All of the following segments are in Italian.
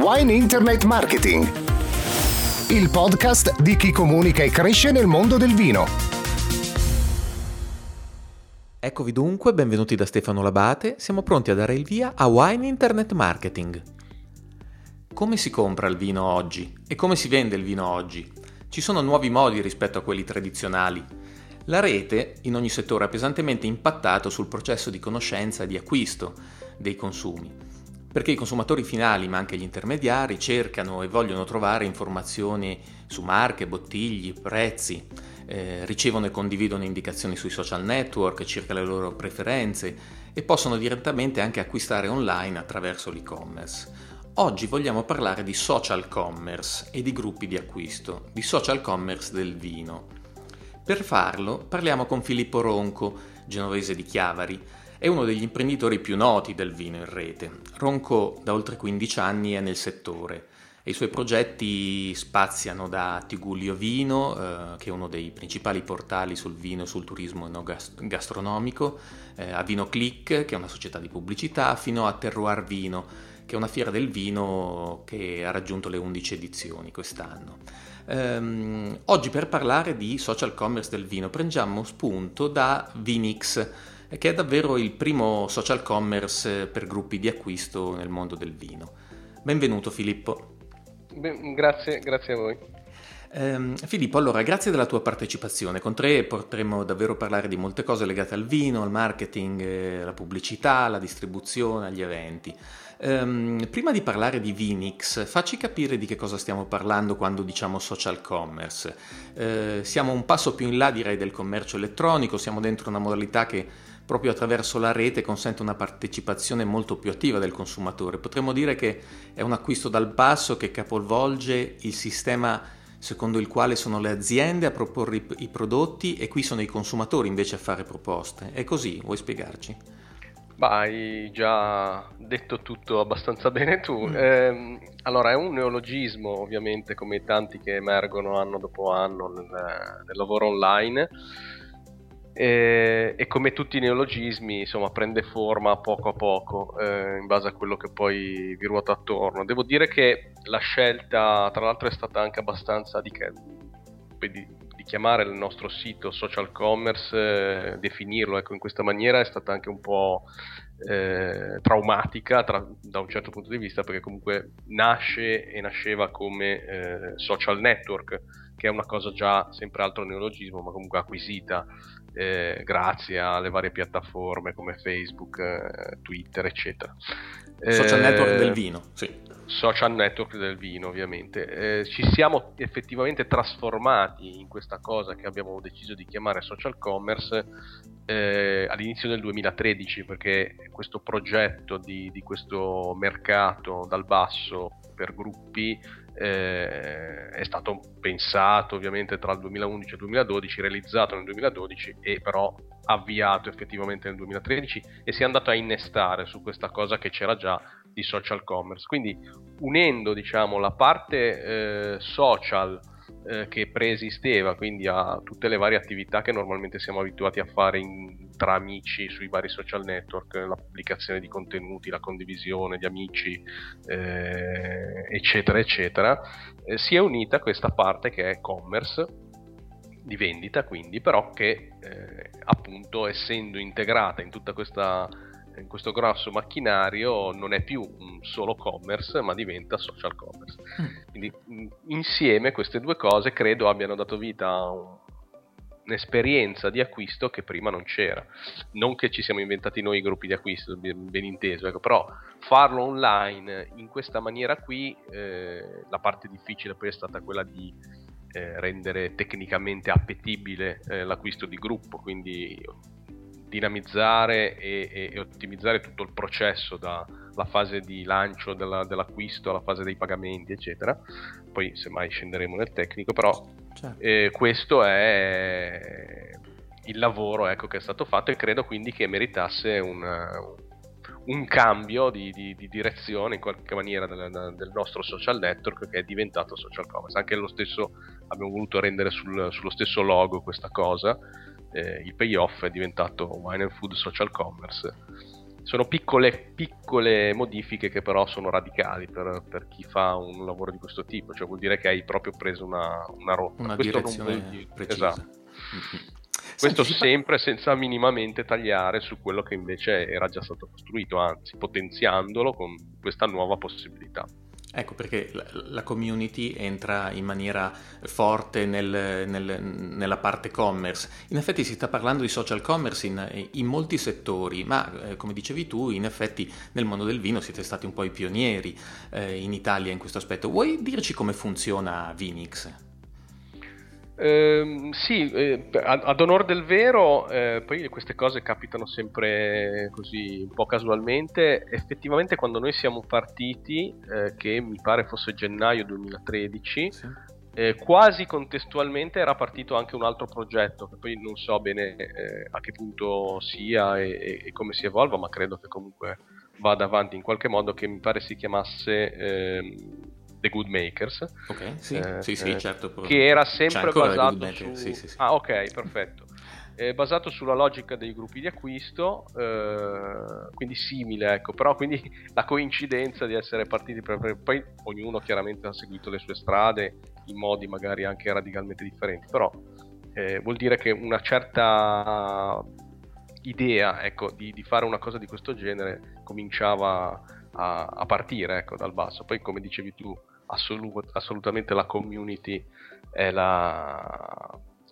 Wine Internet Marketing, il podcast di chi comunica e cresce nel mondo del vino. Eccovi dunque, benvenuti da Stefano Labate, siamo pronti a dare il via a Wine Internet Marketing. Come si compra il vino oggi? E come si vende il vino oggi? Ci sono nuovi modi rispetto a quelli tradizionali. La rete, in ogni settore, ha pesantemente impattato sul processo di conoscenza e di acquisto dei consumi, perché i consumatori finali, ma anche gli intermediari, cercano e vogliono trovare informazioni su marche, bottiglie, prezzi, ricevono e condividono indicazioni sui social network circa le loro preferenze e possono direttamente anche acquistare online attraverso l'e-commerce. Oggi vogliamo parlare di social commerce e di gruppi di acquisto, di social commerce del vino. Per farlo parliamo con Filippo Ronco, genovese di Chiavari. È uno degli imprenditori più noti del vino in rete. Ronco da oltre 15 anni è nel settore e i suoi progetti spaziano da Tigullio Vino, che è uno dei principali portali sul vino e sul turismo gastronomico, a Vinoclick, che è una società di pubblicità, fino a Terroir Vino, che è una fiera del vino che ha raggiunto le 11 edizioni quest'anno. Oggi per parlare di social commerce del vino prendiamo spunto da Vinix, che è davvero il primo social commerce per gruppi di acquisto nel mondo del vino. Benvenuto Filippo. Grazie a voi. Filippo, allora grazie della tua partecipazione. Con te potremo davvero parlare di molte cose legate al vino, al marketing, alla pubblicità, alla distribuzione, agli eventi. Prima di parlare di Vinix, facci capire di che cosa stiamo parlando quando diciamo social commerce. Siamo un passo più in là, direi, del commercio elettronico, siamo dentro una modalità che proprio attraverso la rete consente una partecipazione molto più attiva del consumatore. Potremmo dire che è un acquisto dal basso che capovolge il sistema secondo il quale sono le aziende a proporre i prodotti e qui sono i consumatori invece a fare proposte. È così? Vuoi spiegarci? Hai già detto tutto abbastanza bene tu. Allora, è un neologismo, ovviamente, come tanti che emergono anno dopo anno nel lavoro online, e come tutti i neologismi, insomma, prende forma poco a poco in base a quello che poi vi ruota attorno. Devo dire che la scelta, tra l'altro, è stata anche abbastanza di chiamare il nostro sito social commerce, definirlo in questa maniera è stata anche un po' traumatica da un certo punto di vista, perché comunque nasceva come social network, che è una cosa già sempre altro neologismo, ma comunque acquisita grazie alle varie piattaforme come Facebook, Twitter, eccetera. Social network del vino, sì. Social network del vino, ovviamente. Ci siamo effettivamente trasformati in questa cosa che abbiamo deciso di chiamare social commerce all'inizio del 2013, perché questo progetto di questo mercato dal basso per gruppi è stato pensato ovviamente tra il 2011 e il 2012, realizzato nel 2012 e però avviato effettivamente nel 2013, e si è andato a innestare su questa cosa che c'era già di social commerce, quindi unendo, diciamo, la parte social che preesisteva, quindi a tutte le varie attività che normalmente siamo abituati a fare tra amici sui vari social network, la pubblicazione di contenuti, la condivisione di amici, eccetera eccetera, si è unita questa parte che è commerce, di vendita quindi, però che appunto, essendo integrata in questo grosso macchinario, non è più un solo commerce ma diventa social commerce. Quindi insieme queste due cose credo abbiano dato vita a un'esperienza di acquisto che prima non c'era. Non che ci siamo inventati noi i gruppi di acquisto, ben inteso, ecco, però farlo online in questa maniera qui, la parte difficile poi è stata quella di rendere tecnicamente appetibile l'acquisto di gruppo, quindi dinamizzare e ottimizzare tutto il processo, dalla fase di lancio dell'acquisto alla fase dei pagamenti, eccetera. Poi semmai scenderemo nel tecnico, però certo. Questo è il lavoro, ecco, che è stato fatto, e credo quindi che meritasse un cambio di direzione in qualche maniera del nostro social network, che è diventato social commerce. Anche lo stesso, abbiamo voluto rendere sullo stesso logo questa cosa. Il payoff è diventato Wine and Food Social Commerce, sono piccole modifiche che però sono radicali per chi fa un lavoro di questo tipo, cioè vuol dire che hai proprio preso una rotta, una direzione precisa. Esatto. Mm-hmm. Questo sempre senza minimamente tagliare su quello che invece era già stato costruito, anzi potenziandolo con questa nuova possibilità. Ecco perché la community entra in maniera forte nella parte commerce. In effetti si sta parlando di social commerce in molti settori, ma come dicevi tu, in effetti nel mondo del vino siete stati un po' i pionieri in Italia in questo aspetto. Vuoi dirci come funziona Vinix? Sì, ad onor del vero, poi queste cose capitano sempre così un po' casualmente. Effettivamente quando noi siamo partiti, che mi pare fosse gennaio 2013, sì. Quasi contestualmente era partito anche un altro progetto che poi non so bene a che punto sia e come si evolva, ma credo che comunque vada avanti in qualche modo, che mi pare si chiamasse... The Good Makers, okay, sì. Sì, certo, che era sempre basato su... Sì. Ah, ok, perfetto. Basato sulla logica dei gruppi di acquisto, quindi simile, ecco, però quindi la coincidenza di essere partiti, poi ognuno chiaramente ha seguito le sue strade in modi magari anche radicalmente differenti, però vuol dire che una certa idea, ecco, di fare una cosa di questo genere cominciava a partire, ecco, dal basso. Poi come dicevi tu, assolutamente la community è il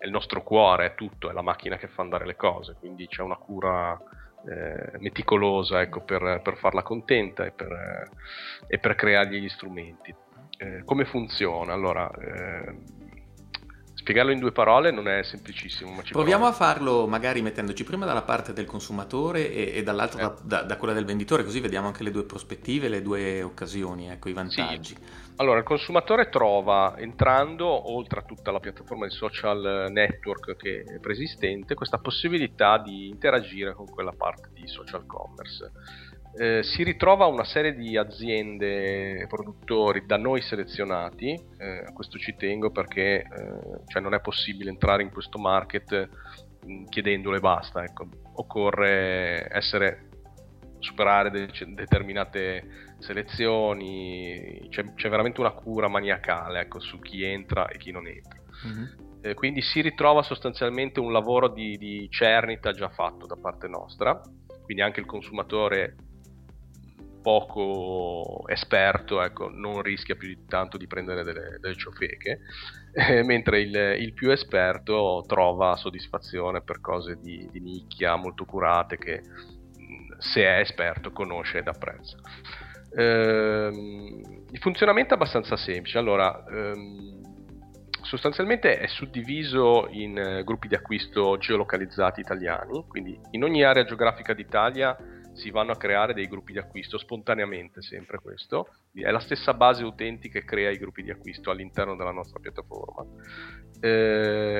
nostro cuore, è tutto, è la macchina che fa andare le cose, quindi c'è una cura meticolosa, ecco, per farla contenta e per creargli gli strumenti. Come funziona? Allora, spiegarlo in due parole non è semplicissimo, ma proviamo a farlo magari mettendoci prima dalla parte del consumatore e dall'altra da quella del venditore, così vediamo anche le due prospettive, le due occasioni, ecco, i vantaggi. Sì. Allora, il consumatore trova, entrando oltre a tutta la piattaforma di social network che è preesistente, questa possibilità di interagire con quella parte di social commerce. Si ritrova una serie di aziende, produttori da noi selezionati, a questo ci tengo perché cioè non è possibile entrare in questo market chiedendolo e basta, ecco. Occorre superare determinate selezioni, c'è veramente una cura maniacale, ecco, su chi entra e chi non entra. Mm-hmm. Quindi si ritrova sostanzialmente un lavoro di cernita già fatto da parte nostra, quindi anche il consumatore poco esperto, ecco, non rischia più di tanto di prendere delle ciofeche, mentre il più esperto trova soddisfazione per cose di nicchia molto curate che, se è esperto, conosce ed apprezza. Il funzionamento è abbastanza semplice. Allora, sostanzialmente è suddiviso in gruppi di acquisto geolocalizzati italiani, quindi in ogni area geografica d'Italia si vanno a creare dei gruppi di acquisto spontaneamente, sempre questo, è la stessa base utenti che crea i gruppi di acquisto all'interno della nostra piattaforma.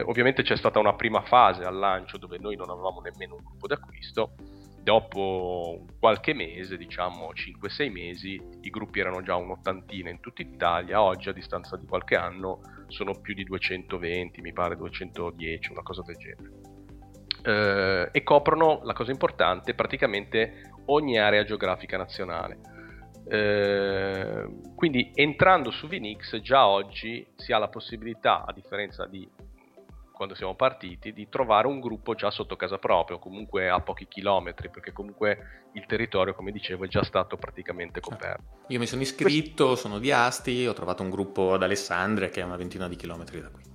Ovviamente c'è stata una prima fase al lancio dove noi non avevamo nemmeno un gruppo di acquisto, dopo qualche mese, diciamo 5-6 mesi, i gruppi erano già un'ottantina in tutta Italia, oggi a distanza di qualche anno sono più di 220, mi pare 210, una cosa del genere. E coprono, la cosa importante, praticamente ogni area geografica nazionale. Quindi entrando su Vinix già oggi si ha la possibilità, a differenza di quando siamo partiti, di trovare un gruppo già sotto casa propria o comunque a pochi chilometri, perché comunque il territorio, come dicevo, è già stato praticamente coperto. Io mi sono iscritto, sono di Asti, ho trovato un gruppo ad Alessandria che è una ventina di chilometri da qui.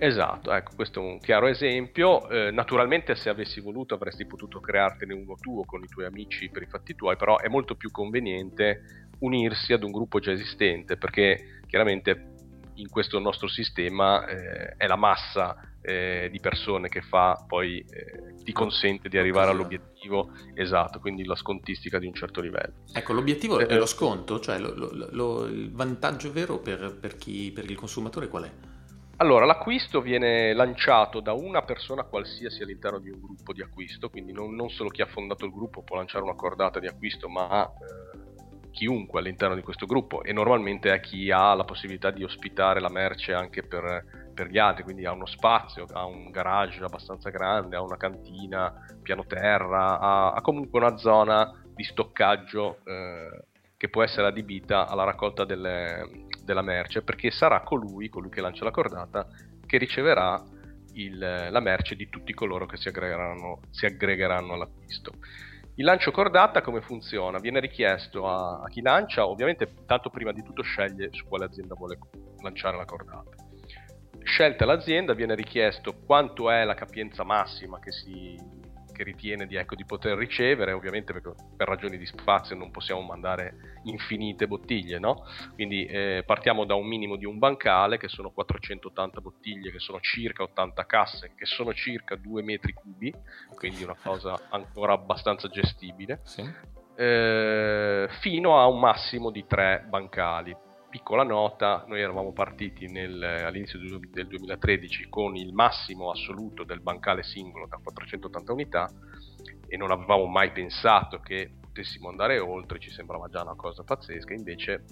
Esatto, ecco, questo è un chiaro esempio. Naturalmente, se avessi voluto, avresti potuto creartene uno tuo con i tuoi amici per i fatti tuoi, però è molto più conveniente unirsi ad un gruppo già esistente, perché chiaramente in questo nostro sistema è la massa di persone che fa poi ti consente di arrivare all'obiettivo, esatto, quindi la scontistica di un certo livello. Ecco, l'obiettivo è lo sconto, cioè il vantaggio vero per il consumatore qual è? Allora, l'acquisto viene lanciato da una persona qualsiasi all'interno di un gruppo di acquisto, quindi non solo chi ha fondato il gruppo può lanciare una cordata di acquisto, ma chiunque all'interno di questo gruppo, e normalmente è chi ha la possibilità di ospitare la merce anche per per gli altri, quindi ha uno spazio, ha un garage abbastanza grande, ha una cantina, piano terra, ha comunque una zona di stoccaggio che può essere adibita alla raccolta della merce, perché sarà colui che lancia la cordata che riceverà la merce di tutti coloro che si aggregheranno all'acquisto. Il lancio cordata come funziona? Viene richiesto a chi lancia, ovviamente tanto prima di tutto sceglie su quale azienda vuole lanciare la cordata. Scelta l'azienda, viene richiesto quanto è la capienza massima che ritiene di poter ricevere, ovviamente perché per ragioni di spazio non possiamo mandare infinite bottiglie, no? Quindi partiamo da un minimo di un bancale che sono 480 bottiglie, che sono circa 80 casse, che sono circa 2 metri cubi, quindi una cosa ancora abbastanza gestibile, sì. Fino a un massimo di 3 bancali. Piccola nota, noi eravamo partiti all'inizio del 2013 con il massimo assoluto del bancale singolo da 480 unità e non avevamo mai pensato che potessimo andare oltre, ci sembrava già una cosa pazzesca. Invece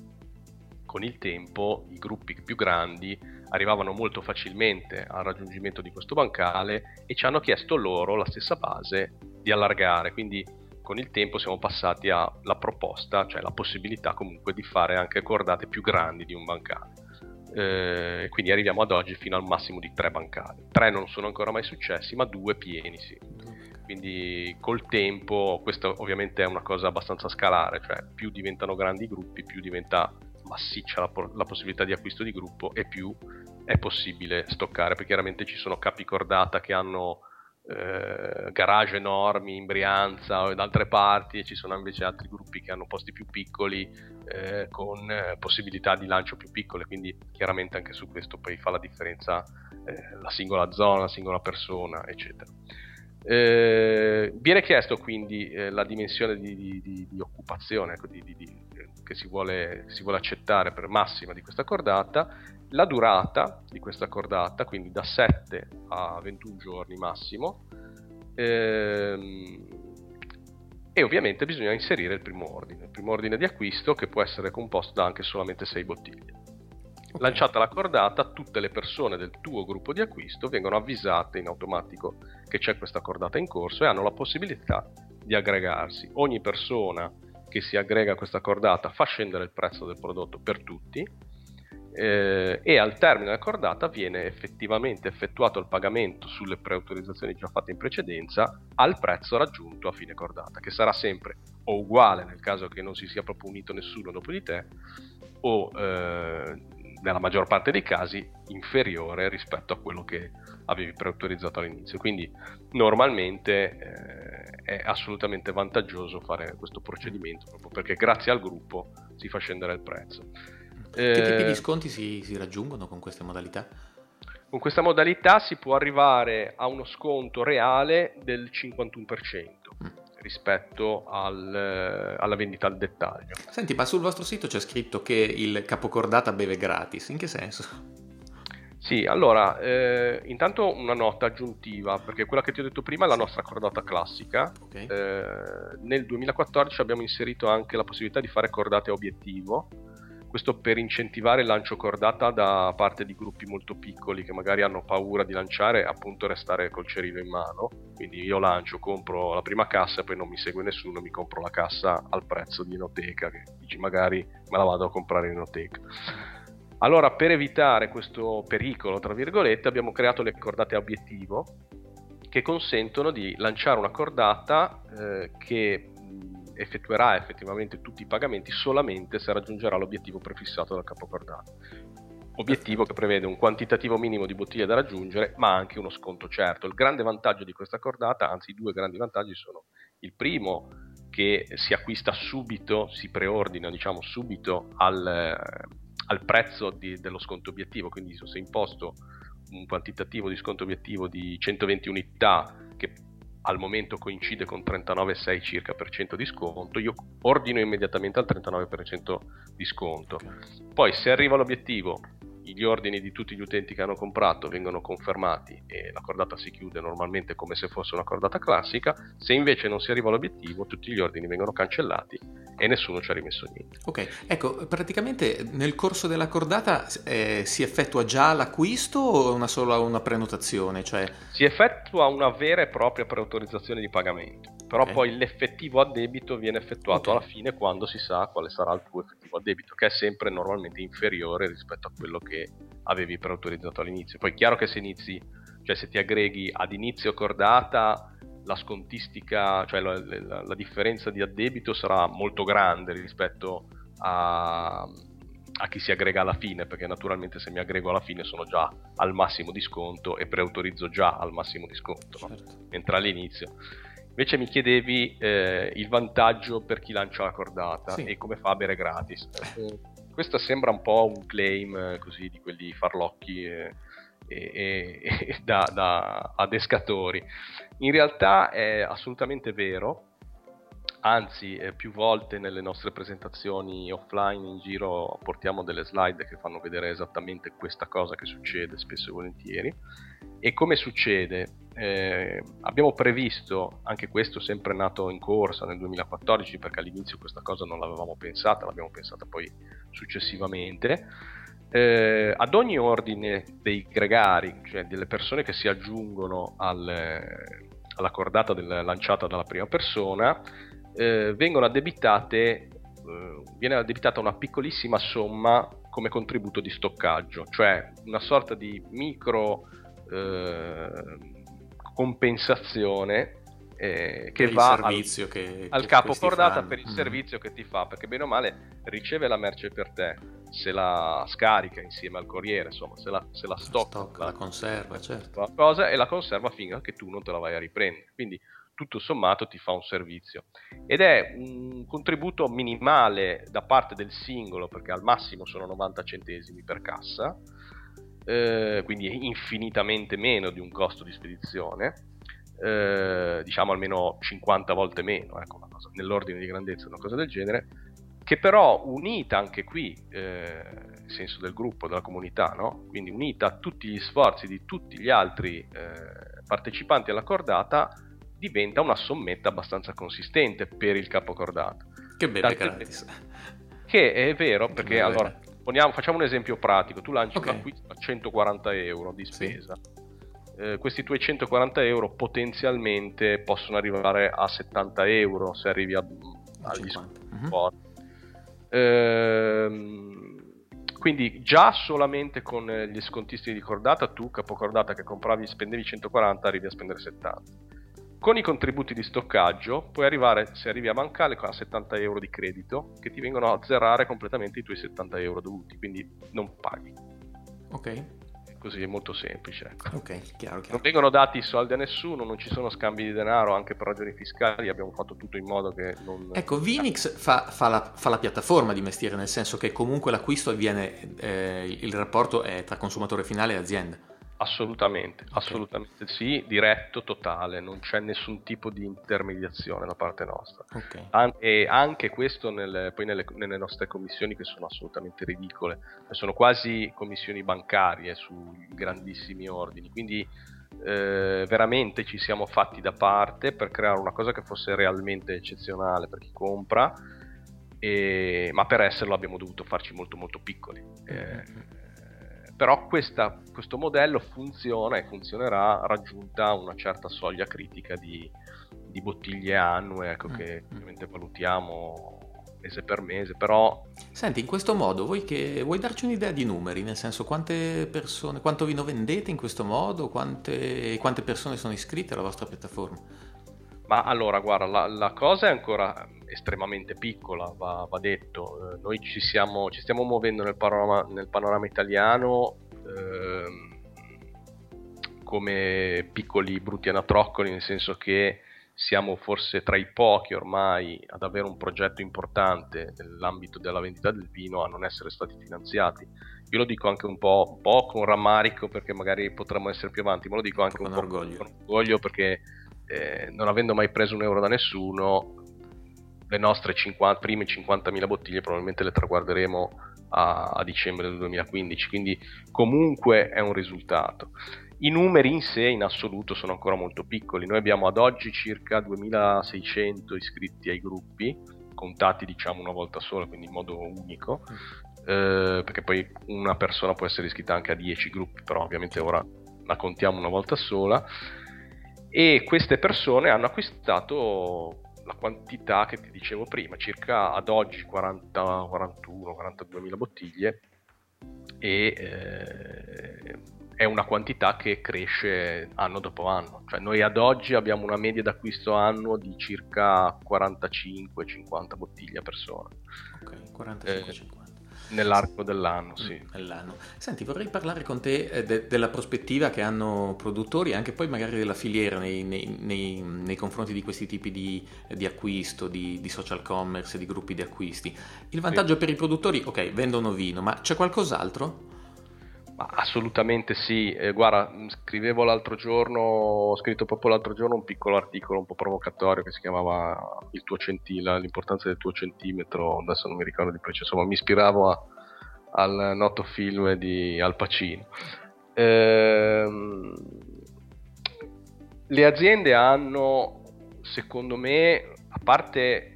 con il tempo i gruppi più grandi arrivavano molto facilmente al raggiungimento di questo bancale e ci hanno chiesto loro la stessa base di allargare, quindi con il tempo siamo passati alla proposta, cioè la possibilità comunque di fare anche cordate più grandi di un bancale. Quindi arriviamo ad oggi fino al massimo di 3 bancali. 3 non sono ancora mai successi, ma 2 pieni sì. Quindi col tempo, questa ovviamente è una cosa abbastanza scalare, cioè più diventano grandi i gruppi, più diventa massiccia la possibilità di acquisto di gruppo e più è possibile stoccare, perché chiaramente ci sono capi cordata che hanno garage enormi in Brianza o da altre parti, e ci sono invece altri gruppi che hanno posti più piccoli con possibilità di lancio più piccole, quindi chiaramente anche su questo poi fa la differenza la singola zona, la singola persona, eccetera. Viene chiesto quindi la dimensione di occupazione, ecco, che si vuole accettare per massima di questa cordata, la durata di questa cordata, quindi da 7 a 21 giorni massimo, e ovviamente bisogna inserire il primo ordine di acquisto, che può essere composto da anche solamente 6 bottiglie. Okay. Lanciata la cordata, tutte le persone del tuo gruppo di acquisto vengono avvisate in automatico che c'è questa cordata in corso e hanno la possibilità di aggregarsi. Ogni persona che si aggrega a questa cordata fa scendere il prezzo del prodotto per tutti, e al termine della cordata viene effettivamente effettuato il pagamento sulle preautorizzazioni già fatte in precedenza al prezzo raggiunto a fine cordata, che sarà sempre o uguale nel caso che non si sia proprio unito nessuno dopo di te, o nella maggior parte dei casi inferiore rispetto a quello che avevi preautorizzato all'inizio. Quindi normalmente è assolutamente vantaggioso fare questo procedimento, proprio perché grazie al gruppo si fa scendere il prezzo. Che tipi di sconti si raggiungono con queste modalità? Con questa modalità si può arrivare a uno sconto reale del 51% rispetto alla vendita al dettaglio. Senti, ma sul vostro sito c'è scritto che il capocordata beve gratis, in che senso? Sì, allora, intanto una nota aggiuntiva, perché quella che ti ho detto prima è la nostra cordata classica. Okay. Nel 2014 abbiamo inserito anche la possibilità di fare cordate a obiettivo, questo per incentivare il lancio cordata da parte di gruppi molto piccoli che magari hanno paura di lanciare, appunto restare col cerino in mano. Quindi io lancio, compro la prima cassa, poi non mi segue nessuno, mi compro la cassa al prezzo di Enoteca, che dici magari me la vado a comprare in Enoteca. Allora, per evitare questo pericolo, tra virgolette, abbiamo creato le cordate a obiettivo, che consentono di lanciare una cordata che effettuerà effettivamente tutti i pagamenti solamente se raggiungerà l'obiettivo prefissato dal capocordata. Obiettivo che prevede un quantitativo minimo di bottiglie da raggiungere, ma anche uno sconto certo. Il grande vantaggio di questa cordata, anzi i due grandi vantaggi, sono il primo che si acquista subito, si preordina diciamo subito al prezzo dello sconto obiettivo, quindi se imposto un quantitativo di sconto obiettivo di 120 unità che al momento coincide con 39,6 circa % di sconto, io ordino immediatamente al 39% di sconto. Poi se arriva l'obiettivo, gli ordini di tutti gli utenti che hanno comprato vengono confermati e la cordata si chiude normalmente come se fosse una cordata classica. Se invece non si arriva all'obiettivo, tutti gli ordini vengono cancellati e nessuno ci ha rimesso niente. Ok, ecco, praticamente nel corso della cordata si effettua già l'acquisto o una prenotazione? Cioè... Si effettua una vera e propria preautorizzazione di pagamento, però okay. Poi l'effettivo addebito viene effettuato okay. Alla fine, quando si sa quale sarà il tuo effettivo addebito, che è sempre normalmente inferiore rispetto a quello che avevi preautorizzato all'inizio. Poi è chiaro che se inizi, cioè se ti aggreghi ad inizio cordata, la scontistica, cioè la differenza di addebito sarà molto grande rispetto a chi si aggrega alla fine, perché naturalmente se mi aggrego alla fine sono già al massimo di sconto e preautorizzo già al massimo di sconto, certo. No? Mentre all'inizio. Invece mi chiedevi il vantaggio per chi lancia la cordata sì. E come fa a bere gratis. Questo sembra un po' un claim così di quelli farlocchi e da adescatori. In realtà è assolutamente vero, anzi più volte nelle nostre presentazioni offline in giro portiamo delle slide che fanno vedere esattamente questa cosa che succede spesso e volentieri. E come succede? Abbiamo previsto, anche questo sempre nato in corsa nel 2014, perché all'inizio questa cosa non l'avevamo pensata, l'abbiamo pensata poi successivamente. Ad ogni ordine dei gregari, cioè delle persone che si aggiungono alla cordata lanciata dalla prima persona, viene addebitata una piccolissima somma come contributo di stoccaggio, cioè una sorta di micro compensazione che va al capo cordata per il servizio che ti fa, perché bene o male riceve la merce per te, se la scarica insieme al corriere, insomma se la stocca, la conserva, certo, la cosa, e la conserva finché che tu non te la vai a riprendere, quindi tutto sommato ti fa un servizio ed è un contributo minimale da parte del singolo, perché al massimo sono 90 centesimi per cassa, quindi infinitamente meno di un costo di spedizione, diciamo almeno 50 volte meno, ecco, una cosa, nell'ordine di grandezza una cosa del genere, che però unita anche qui, nel senso del gruppo, della comunità, no? Quindi unita a tutti gli sforzi di tutti gli altri partecipanti alla cordata, diventa una sommetta abbastanza consistente per il capocordata. Che bene, che è vero, perché allora facciamo un esempio pratico: tu lanci okay. Un acquisto a 140 euro di spesa, sì. Questi tuoi 140 euro potenzialmente possono arrivare a 70 euro se arrivi agli sconti. Quindi già solamente con gli scontisti di cordata, tu capocordata che compravi, spendevi 140, arrivi a spendere 70. Con i contributi di stoccaggio puoi arrivare, se arrivi a mancare, a 70 euro di credito che ti vengono a azzerare completamente i tuoi 70 euro dovuti, quindi non paghi. Ok, così è molto semplice, ecco. Ok, chiaro. Non vengono dati i soldi a nessuno, non ci sono scambi di denaro, anche per ragioni fiscali abbiamo fatto tutto in modo che non... Ecco, Vinix fa la piattaforma di mestiere, nel senso che comunque l'acquisto avviene, il rapporto è tra consumatore finale e azienda. Assolutamente, okay. Assolutamente sì, diretto, totale, non c'è nessun tipo di intermediazione da parte nostra. Okay. E anche questo poi nelle nostre commissioni, che sono assolutamente ridicole, sono quasi commissioni bancarie su grandissimi ordini, quindi veramente ci siamo fatti da parte per creare una cosa che fosse realmente eccezionale per chi compra, ma per esserlo abbiamo dovuto farci molto molto piccoli. Però questo modello funziona e funzionerà raggiunta una certa soglia critica di bottiglie annue, ecco, che ovviamente valutiamo mese per mese, però... Senti, in questo modo vuoi darci un'idea di numeri, nel senso quante persone, quanto vino vendete in questo modo, quante persone sono iscritte alla vostra piattaforma? Ma allora, guarda, la cosa è ancora estremamente piccola, va detto. Noi ci stiamo muovendo nel panorama italiano come piccoli brutti anatroccoli, nel senso che siamo forse tra i pochi ormai ad avere un progetto importante nell'ambito della vendita del vino a non essere stati finanziati. Io lo dico anche un po' con rammarico, perché magari potremmo essere più avanti, ma lo dico anche un po' con orgoglio, perché non avendo mai preso un euro da nessuno, le nostre prime 50.000 bottiglie probabilmente le traguarderemo a dicembre del 2015, quindi comunque è un risultato. I numeri in sé in assoluto sono ancora molto piccoli, noi abbiamo ad oggi circa 2.600 iscritti ai gruppi, contatti, diciamo, una volta sola, quindi in modo unico, perché poi una persona può essere iscritta anche a 10 gruppi, però ovviamente ora la contiamo una volta sola, e queste persone hanno acquistato la quantità che ti dicevo prima, circa ad oggi 40, 41, 42 mila bottiglie, e è una quantità che cresce anno dopo anno, cioè noi ad oggi abbiamo una media d'acquisto annuo di circa 45-50 bottiglie a persona. Ok, 45-50. Nell'arco dell'anno, sì. Nell'anno. Senti, vorrei parlare con te della prospettiva che hanno produttori, anche poi magari della filiera nei confronti di questi tipi di acquisto, di social commerce, di gruppi di acquisti. Il vantaggio per i produttori, ok, vendono vino, ma c'è qualcos'altro? Ma assolutamente sì, guarda, ho scritto proprio l'altro giorno un piccolo articolo un po' provocatorio che si chiamava "Il tuo centila, l'importanza del tuo centimetro", adesso non mi ricordo di preciso, insomma mi ispiravo al noto film di Al Pacino. Le aziende hanno, secondo me, a parte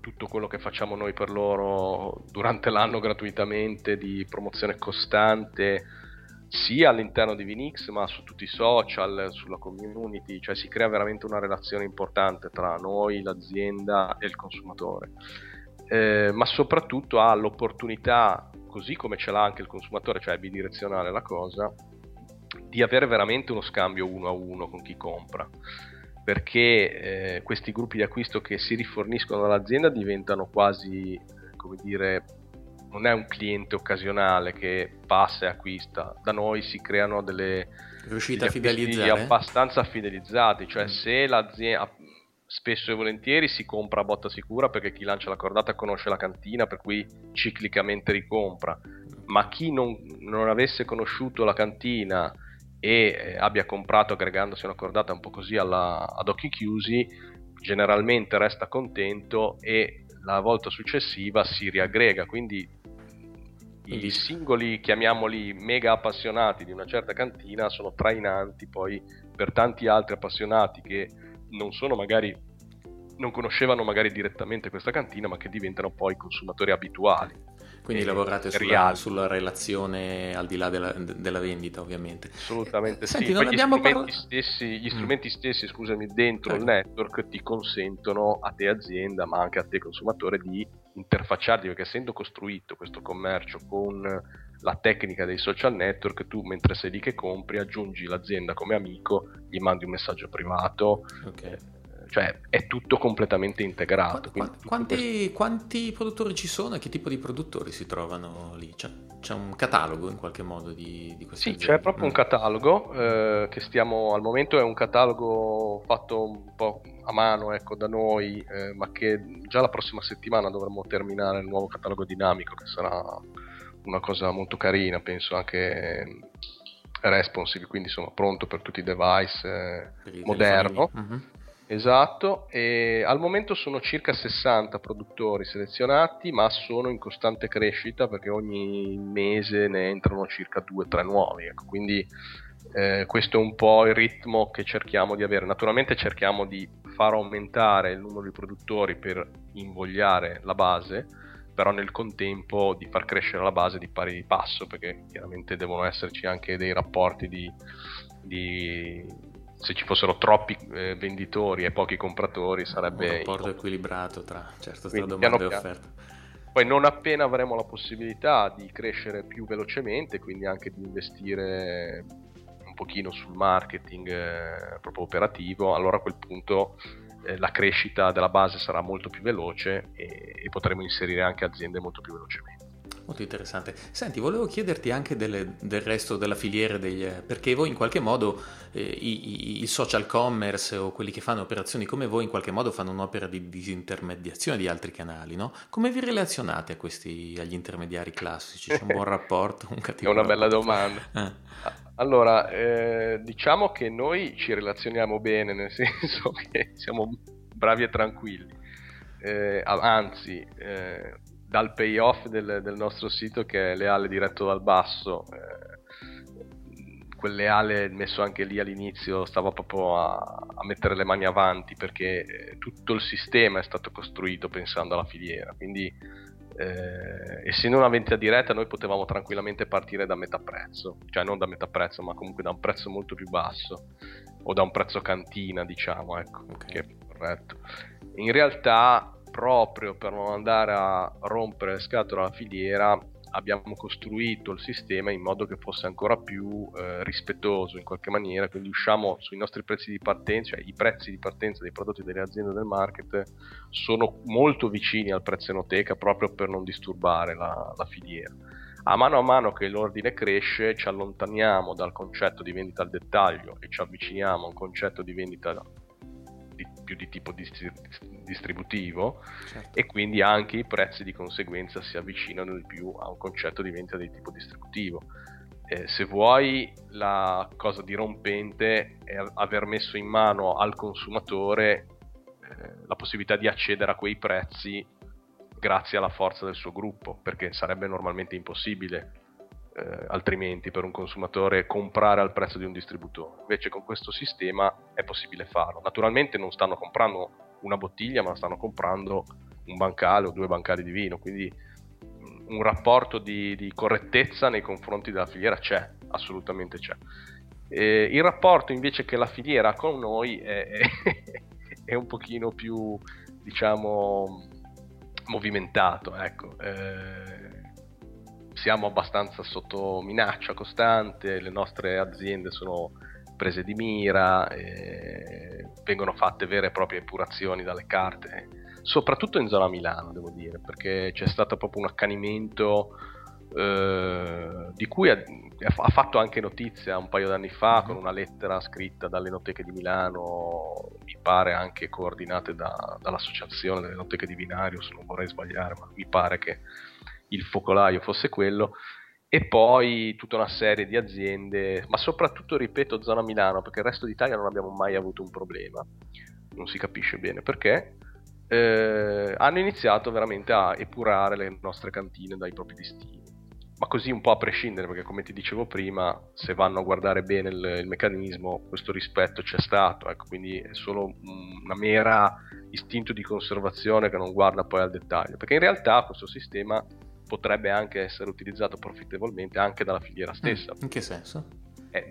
tutto quello che facciamo noi per loro durante l'anno gratuitamente di promozione costante, sia all'interno di Vinix ma su tutti i social, sulla community, cioè si crea veramente una relazione importante tra noi, l'azienda e il consumatore, ma soprattutto ha l'opportunità, così come ce l'ha anche il consumatore, cioè è bidirezionale la cosa, di avere veramente uno scambio uno a uno con chi compra, perché questi gruppi di acquisto che si riforniscono dall'azienda diventano quasi, come dire, non è un cliente occasionale che passa e acquista, da noi si creano delle riuscite a fidelizzare abbastanza fidelizzati, cioè se l'azienda spesso e volentieri si compra a botta sicura perché chi lancia la cordata conosce la cantina, per cui ciclicamente ricompra, ma chi non avesse conosciuto la cantina e abbia comprato aggregandosi una cordata un po' così ad occhi chiusi, generalmente resta contento e la volta successiva si riaggrega, quindi i singoli, chiamiamoli mega appassionati di una certa cantina, sono trainanti poi per tanti altri appassionati che non conoscevano magari direttamente questa cantina, ma che diventano poi consumatori abituali. Quindi lavorate sulla relazione al di là della vendita, ovviamente. Assolutamente. Senti, sì. Non abbiamo gli strumenti stessi, scusami, dentro il network ti consentono a te azienda, ma anche a te consumatore, di interfacciarti, perché essendo costruito questo commercio con la tecnica dei social network, tu mentre sei lì che compri aggiungi l'azienda come amico, gli mandi un messaggio privato. Ok. Cioè è tutto completamente integrato. Quanti produttori ci sono e che tipo di produttori si trovano lì? C'è un catalogo in qualche modo di queste aziende? C'è proprio un catalogo che al momento è un catalogo fatto un po' a mano, ecco, da noi, ma che già la prossima settimana dovremmo terminare il nuovo catalogo dinamico, che sarà una cosa molto carina, penso anche responsive, quindi insomma pronto per tutti i device, moderno. Esatto, e al momento sono circa 60 produttori selezionati, ma sono in costante crescita perché ogni mese ne entrano circa 2-3 nuovi, ecco. Quindi questo è un po' il ritmo che cerchiamo di avere. Naturalmente cerchiamo di far aumentare il numero di produttori per invogliare la base, però nel contempo di far crescere la base di pari passo, perché chiaramente devono esserci anche dei rapporti se ci fossero troppi venditori e pochi compratori sarebbe un rapporto equilibrato tra domanda e offerta. Poi non appena avremo la possibilità di crescere più velocemente, quindi anche di investire un pochino sul marketing proprio operativo, allora a quel punto la crescita della base sarà molto più veloce e potremo inserire anche aziende molto più velocemente. Molto interessante. Senti, volevo chiederti anche del resto della filiera, perché voi in qualche modo i social commerce o quelli che fanno operazioni come voi in qualche modo fanno un'opera di disintermediazione di altri canali, no? Come vi relazionate agli intermediari classici? C'è un buon rapporto? Un cattivo? È una bella domanda. Allora, diciamo che noi ci relazioniamo bene, nel senso che siamo bravi e tranquilli. Anzi... dal payoff del nostro sito, che è leale diretto dal basso, quelle ale messo anche lì all'inizio, stava proprio a mettere le mani avanti, perché tutto il sistema è stato costruito pensando alla filiera, quindi essendo una vendita diretta noi potevamo tranquillamente partire da metà prezzo, cioè non da metà prezzo ma comunque da un prezzo molto più basso o da un prezzo cantina, diciamo, ecco, che è più corretto. In realtà, proprio per non andare a rompere le scatole alla filiera, abbiamo costruito il sistema in modo che fosse ancora più rispettoso in qualche maniera, quindi usciamo sui nostri prezzi di partenza, cioè i prezzi di partenza dei prodotti delle aziende del market sono molto vicini al prezzo enoteca, proprio per non disturbare la filiera. A mano che l'ordine cresce ci allontaniamo dal concetto di vendita al dettaglio e ci avviciniamo a un concetto di vendita più di tipo distributivo, certo. E quindi anche i prezzi di conseguenza si avvicinano di più a un concetto di vendita di tipo distributivo. Se vuoi, la cosa dirompente è aver messo in mano al consumatore la possibilità di accedere a quei prezzi grazie alla forza del suo gruppo, perché sarebbe normalmente impossibile altrimenti per un consumatore comprare al prezzo di un distributore. Invece con questo sistema è possibile farlo. Naturalmente non stanno comprando una bottiglia, ma stanno comprando un bancale o due bancali di vino, quindi un rapporto di correttezza nei confronti della filiera c'è, assolutamente c'è. Il rapporto invece che la filiera ha con noi è un pochino più, diciamo, movimentato, ecco. Siamo abbastanza sotto minaccia costante, le nostre aziende sono prese di mira, vengono fatte vere e proprie epurazioni dalle carte, soprattutto in zona Milano, devo dire, perché c'è stato proprio un accanimento di cui ha fatto anche notizia un paio d'anni fa con una lettera scritta dalle enoteche di Milano, mi pare anche coordinate dall'associazione delle enoteche di Vinarius, non vorrei sbagliare, ma mi pare che il focolaio fosse quello, e poi tutta una serie di aziende, ma soprattutto, ripeto, zona Milano, perché il resto d'Italia non abbiamo mai avuto un problema, non si capisce bene perché, hanno iniziato veramente a epurare le nostre cantine dai propri destini, ma così un po' a prescindere, perché come ti dicevo prima, se vanno a guardare bene il meccanismo, questo rispetto c'è stato, ecco, quindi è solo una mera istinto di conservazione che non guarda poi al dettaglio, perché in realtà questo sistema potrebbe anche essere utilizzato profittevolmente anche dalla filiera stessa. In che senso?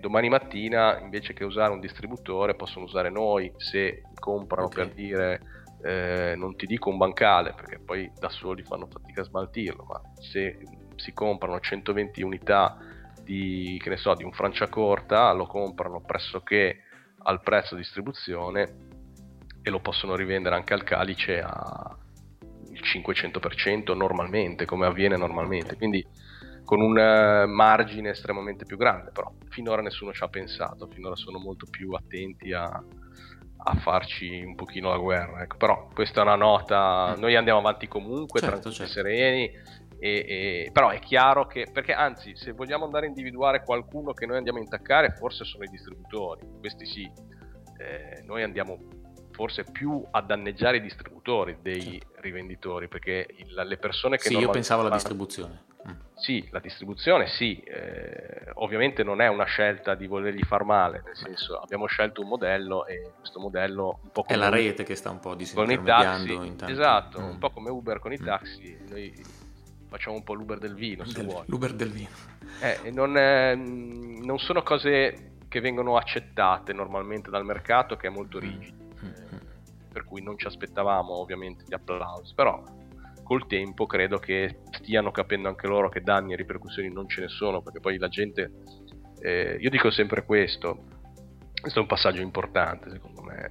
Domani mattina invece che usare un distributore possono usare noi, se comprano, okay, per dire, non ti dico un bancale perché poi da soli fanno fatica a smaltirlo, ma se si comprano 120 unità di, che ne so, di un Franciacorta, lo comprano pressoché al prezzo distribuzione e lo possono rivendere anche al calice a 500% normalmente, come avviene normalmente, quindi con un margine estremamente più grande, però finora nessuno ci ha pensato, finora sono molto più attenti a farci un pochino la guerra, ecco. Però questa è una nota, noi andiamo avanti comunque, certo, tranquilli, certo, sereni, però è chiaro che, perché anzi, se vogliamo andare a individuare qualcuno che noi andiamo a intaccare, forse sono i distributori, questi sì, noi andiamo forse più a danneggiare i distributori dei rivenditori, perché le persone che... Sì, io pensavo alla distribuzione. Sì, la distribuzione sì, ovviamente non è una scelta di volergli far male, nel senso abbiamo scelto un modello e questo modello un po' come... È la rete che sta un po' disintermediando in tanti. Esatto, un po' come Uber con i taxi, noi facciamo un po' l'Uber del vino, se vuoi. L'Uber del vino. Non sono cose che vengono accettate normalmente dal mercato, che è molto rigido. Per cui non ci aspettavamo ovviamente gli applausi, però col tempo credo che stiano capendo anche loro che danni e ripercussioni non ce ne sono, perché poi la gente, io dico sempre questo è un passaggio importante secondo me,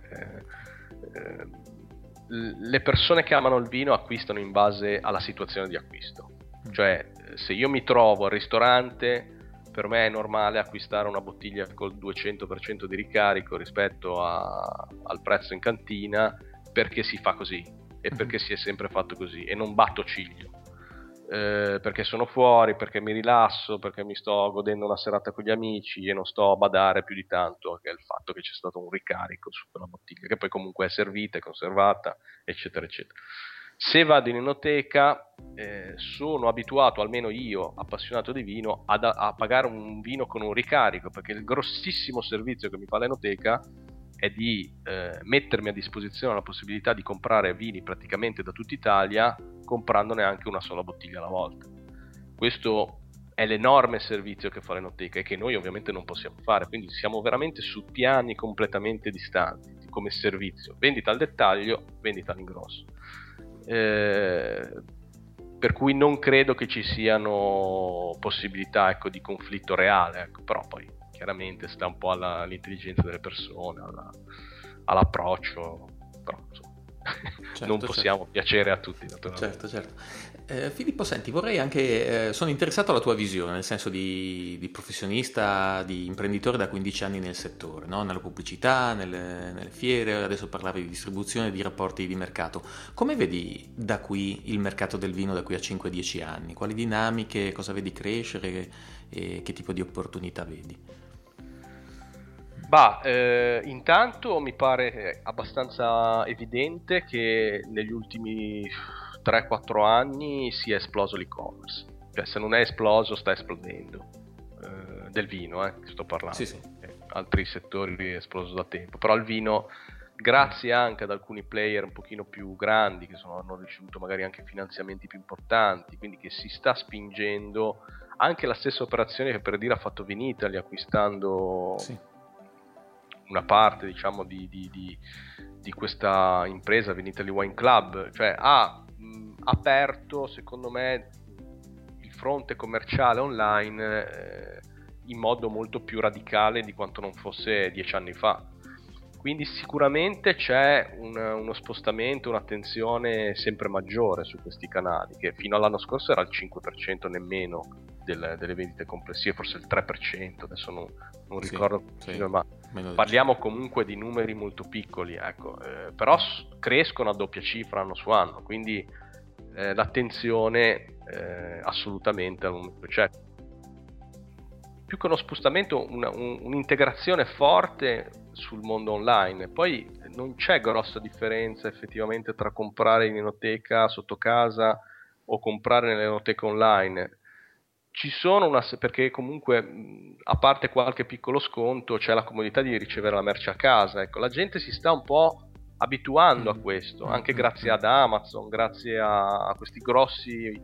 le persone che amano il vino acquistano in base alla situazione di acquisto, cioè se io mi trovo al ristorante, per me è normale acquistare una bottiglia col 200% di ricarico rispetto al prezzo in cantina, perché si fa così e perché si è sempre fatto così e non batto ciglio, perché sono fuori, perché mi rilasso, perché mi sto godendo una serata con gli amici e non sto a badare più di tanto che il fatto che c'è stato un ricarico su quella bottiglia, che poi comunque è servita, è conservata, eccetera eccetera. Se vado in enoteca sono abituato, almeno io appassionato di vino, a pagare un vino con un ricarico, perché il grossissimo servizio che mi fa l'enoteca è di mettermi a disposizione la possibilità di comprare vini praticamente da tutta Italia, comprandone anche una sola bottiglia alla volta. Questo è l'enorme servizio che fa l'enoteca e che noi ovviamente non possiamo fare, quindi siamo veramente su piani completamente distanti come servizio: vendita al dettaglio, vendita all'ingrosso. Per cui non credo che ci siano possibilità, ecco, di conflitto reale, ecco. Però poi chiaramente sta un po' all'intelligenza delle persone, all'approccio, però insomma, certo, non possiamo piacere a tutti, naturalmente. Certo. Filippo, senti, vorrei anche, sono interessato alla tua visione, nel senso di professionista, di imprenditore da 15 anni nel settore, no? Nella pubblicità, nelle fiere, adesso parlavi di distribuzione, di rapporti di mercato. Come vedi da qui il mercato del vino da qui a 5-10 anni? Quali dinamiche, cosa vedi crescere e che tipo di opportunità vedi? Bah, intanto mi pare abbastanza evidente che negli ultimi 3-4 anni si è esploso l'e-commerce, cioè se non è esploso sta esplodendo, del vino, sto parlando, sì. Altri settori è esploso da tempo, però il vino, grazie anche ad alcuni player un pochino più grandi che hanno ricevuto magari anche finanziamenti più importanti, quindi che si sta spingendo, anche la stessa operazione che per dire ha fatto Vinitaly acquistando... Sì. Una parte, diciamo, di questa impresa Vinitaly Wine Club, cioè ha aperto, secondo me, il fronte commerciale online in modo molto più radicale di quanto non fosse 10 anni fa. Quindi sicuramente c'è uno spostamento, un'attenzione sempre maggiore su questi canali, che fino all'anno scorso era il 5% nemmeno delle vendite complessive, forse il 3%, adesso non ricordo, sì, ma parliamo comunque di numeri molto piccoli, ecco, però crescono a doppia cifra anno su anno, quindi l'attenzione assolutamente al momento c'è. Più che uno spostamento, un'integrazione forte sul mondo online. Poi non c'è grossa differenza effettivamente tra comprare in enoteca sotto casa o comprare nell'enoteca online. Ci sono perché comunque, a parte qualche piccolo sconto, c'è la comodità di ricevere la merce a casa, ecco. La gente si sta un po' abituando a questo, anche grazie ad Amazon, grazie a questi grossi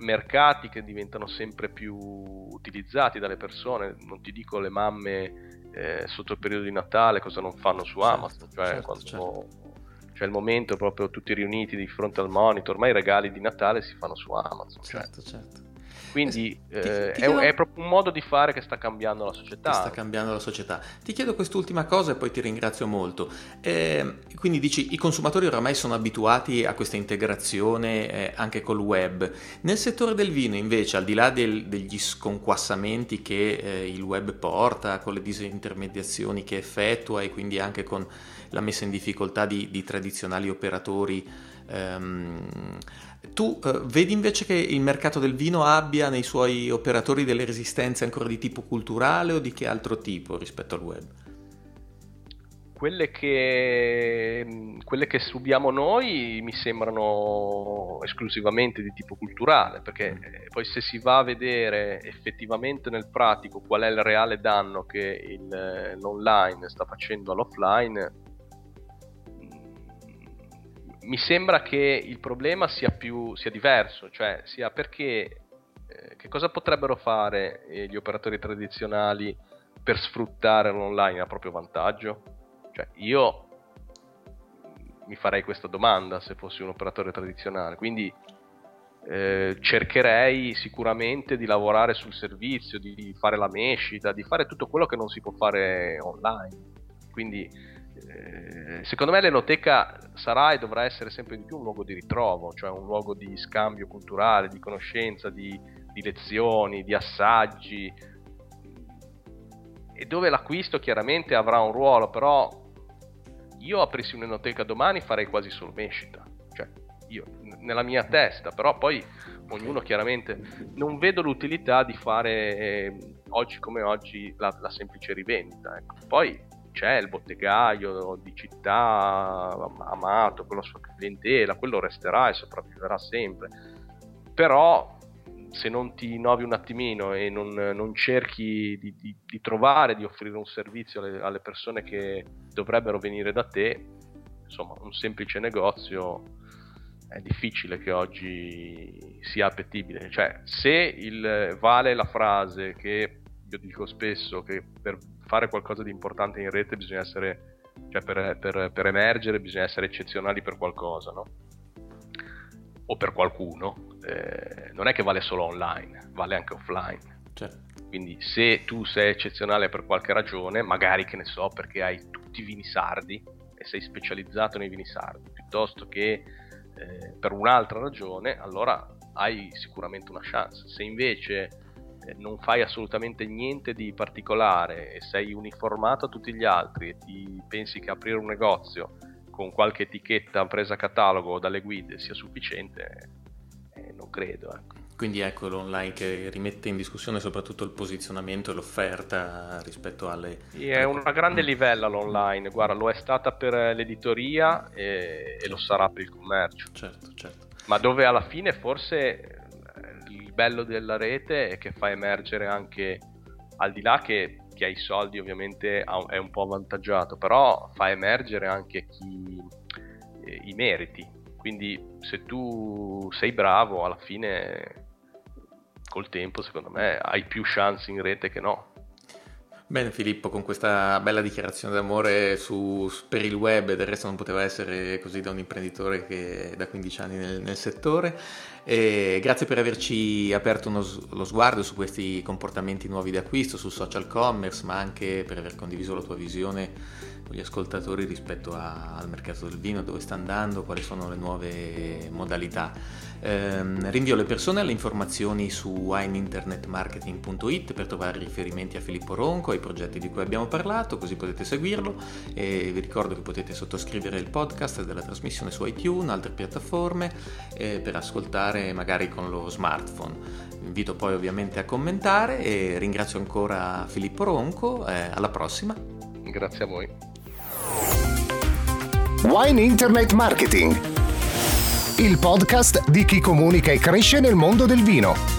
mercati che diventano sempre più utilizzati dalle persone. Non ti dico le mamme sotto il periodo di Natale cosa non fanno su Amazon, c'è il momento proprio tutti riuniti di fronte al monitor, ma i regali di Natale si fanno su Amazon, certo. Quindi è proprio un modo di fare che sta cambiando la società. Ti chiedo quest'ultima cosa e poi ti ringrazio molto. Quindi dici, i consumatori oramai sono abituati a questa integrazione anche col web. Nel settore del vino invece, al di là degli sconquassamenti che il web porta, con le disintermediazioni che effettua e quindi anche con la messa in difficoltà di tradizionali operatori, tu vedi invece che il mercato del vino abbia nei suoi operatori delle resistenze ancora di tipo culturale o di che altro tipo rispetto al web? Quelle che subiamo noi mi sembrano esclusivamente di tipo culturale, perché poi se si va a vedere effettivamente nel pratico qual è il reale danno che l'online sta facendo all'offline, mi sembra che il problema sia diverso, cioè sia perché che cosa potrebbero fare gli operatori tradizionali per sfruttare l'online a proprio vantaggio? Cioè, io mi farei questa domanda se fossi un operatore tradizionale, quindi cercherei sicuramente di lavorare sul servizio, di fare la mescita, di fare tutto quello che non si può fare online. Quindi secondo me l'enoteca sarà e dovrà essere sempre di più un luogo di ritrovo, cioè un luogo di scambio culturale, di conoscenza, di lezioni, di assaggi, e dove l'acquisto chiaramente avrà un ruolo. Però io aprissi un'enoteca domani farei quasi solo mescita, cioè io nella mia testa, però poi ognuno chiaramente, non vedo l'utilità di fare oggi come oggi la semplice rivendita, ecco. Poi c'è il bottegaio di città amato con la sua clientela, quello resterà e sopravviverà sempre, però se non ti innovi un attimino e non cerchi di trovare, di offrire un servizio alle persone che dovrebbero venire da te, insomma un semplice negozio è difficile che oggi sia appetibile. Cioè, se vale la frase che io dico spesso, che per fare qualcosa di importante in rete bisogna essere, cioè per emergere bisogna essere eccezionali per qualcosa, no? O per qualcuno, non è che vale solo online, vale anche offline. Certo. Quindi se tu sei eccezionale per qualche ragione, magari, che ne so, perché hai tutti i vini sardi e sei specializzato nei vini sardi, piuttosto che per un'altra ragione, allora hai sicuramente una chance. Se invece non fai assolutamente niente di particolare e sei uniformato a tutti gli altri e ti pensi che aprire un negozio con qualche etichetta presa a catalogo o dalle guide sia sufficiente, non credo, ecco. Quindi ecco l'online che rimette in discussione soprattutto il posizionamento e l'offerta rispetto alle... È una grande livella l'online, guarda, lo è stata per l'editoria e lo sarà per il commercio. Certo, certo. Ma dove alla fine forse il bello della rete è che fa emergere anche, al di là che chi ha i soldi ovviamente è un po' avvantaggiato, però fa emergere anche chi i meriti. Quindi se tu sei bravo, alla fine col tempo secondo me hai più chance in rete che no. Bene Filippo, con questa bella dichiarazione d'amore per il web, del resto non poteva essere così da un imprenditore che da 15 anni nel settore, e grazie per averci aperto lo sguardo su questi comportamenti nuovi di acquisto, sul social commerce, ma anche per aver condiviso la tua visione con gli ascoltatori rispetto al mercato del vino, dove sta andando, quali sono le nuove modalità. Rinvio le persone alle informazioni su wineinternet marketing.it per trovare riferimenti a Filippo Ronco, ai progetti di cui abbiamo parlato, così potete seguirlo, e vi ricordo che potete sottoscrivere il podcast della trasmissione su iTunes, altre piattaforme, per ascoltare magari con lo smartphone. Vi invito poi ovviamente a commentare e ringrazio ancora Filippo Ronco, alla prossima. Grazie a voi. Wine Internet Marketing, il podcast di chi comunica e cresce nel mondo del vino.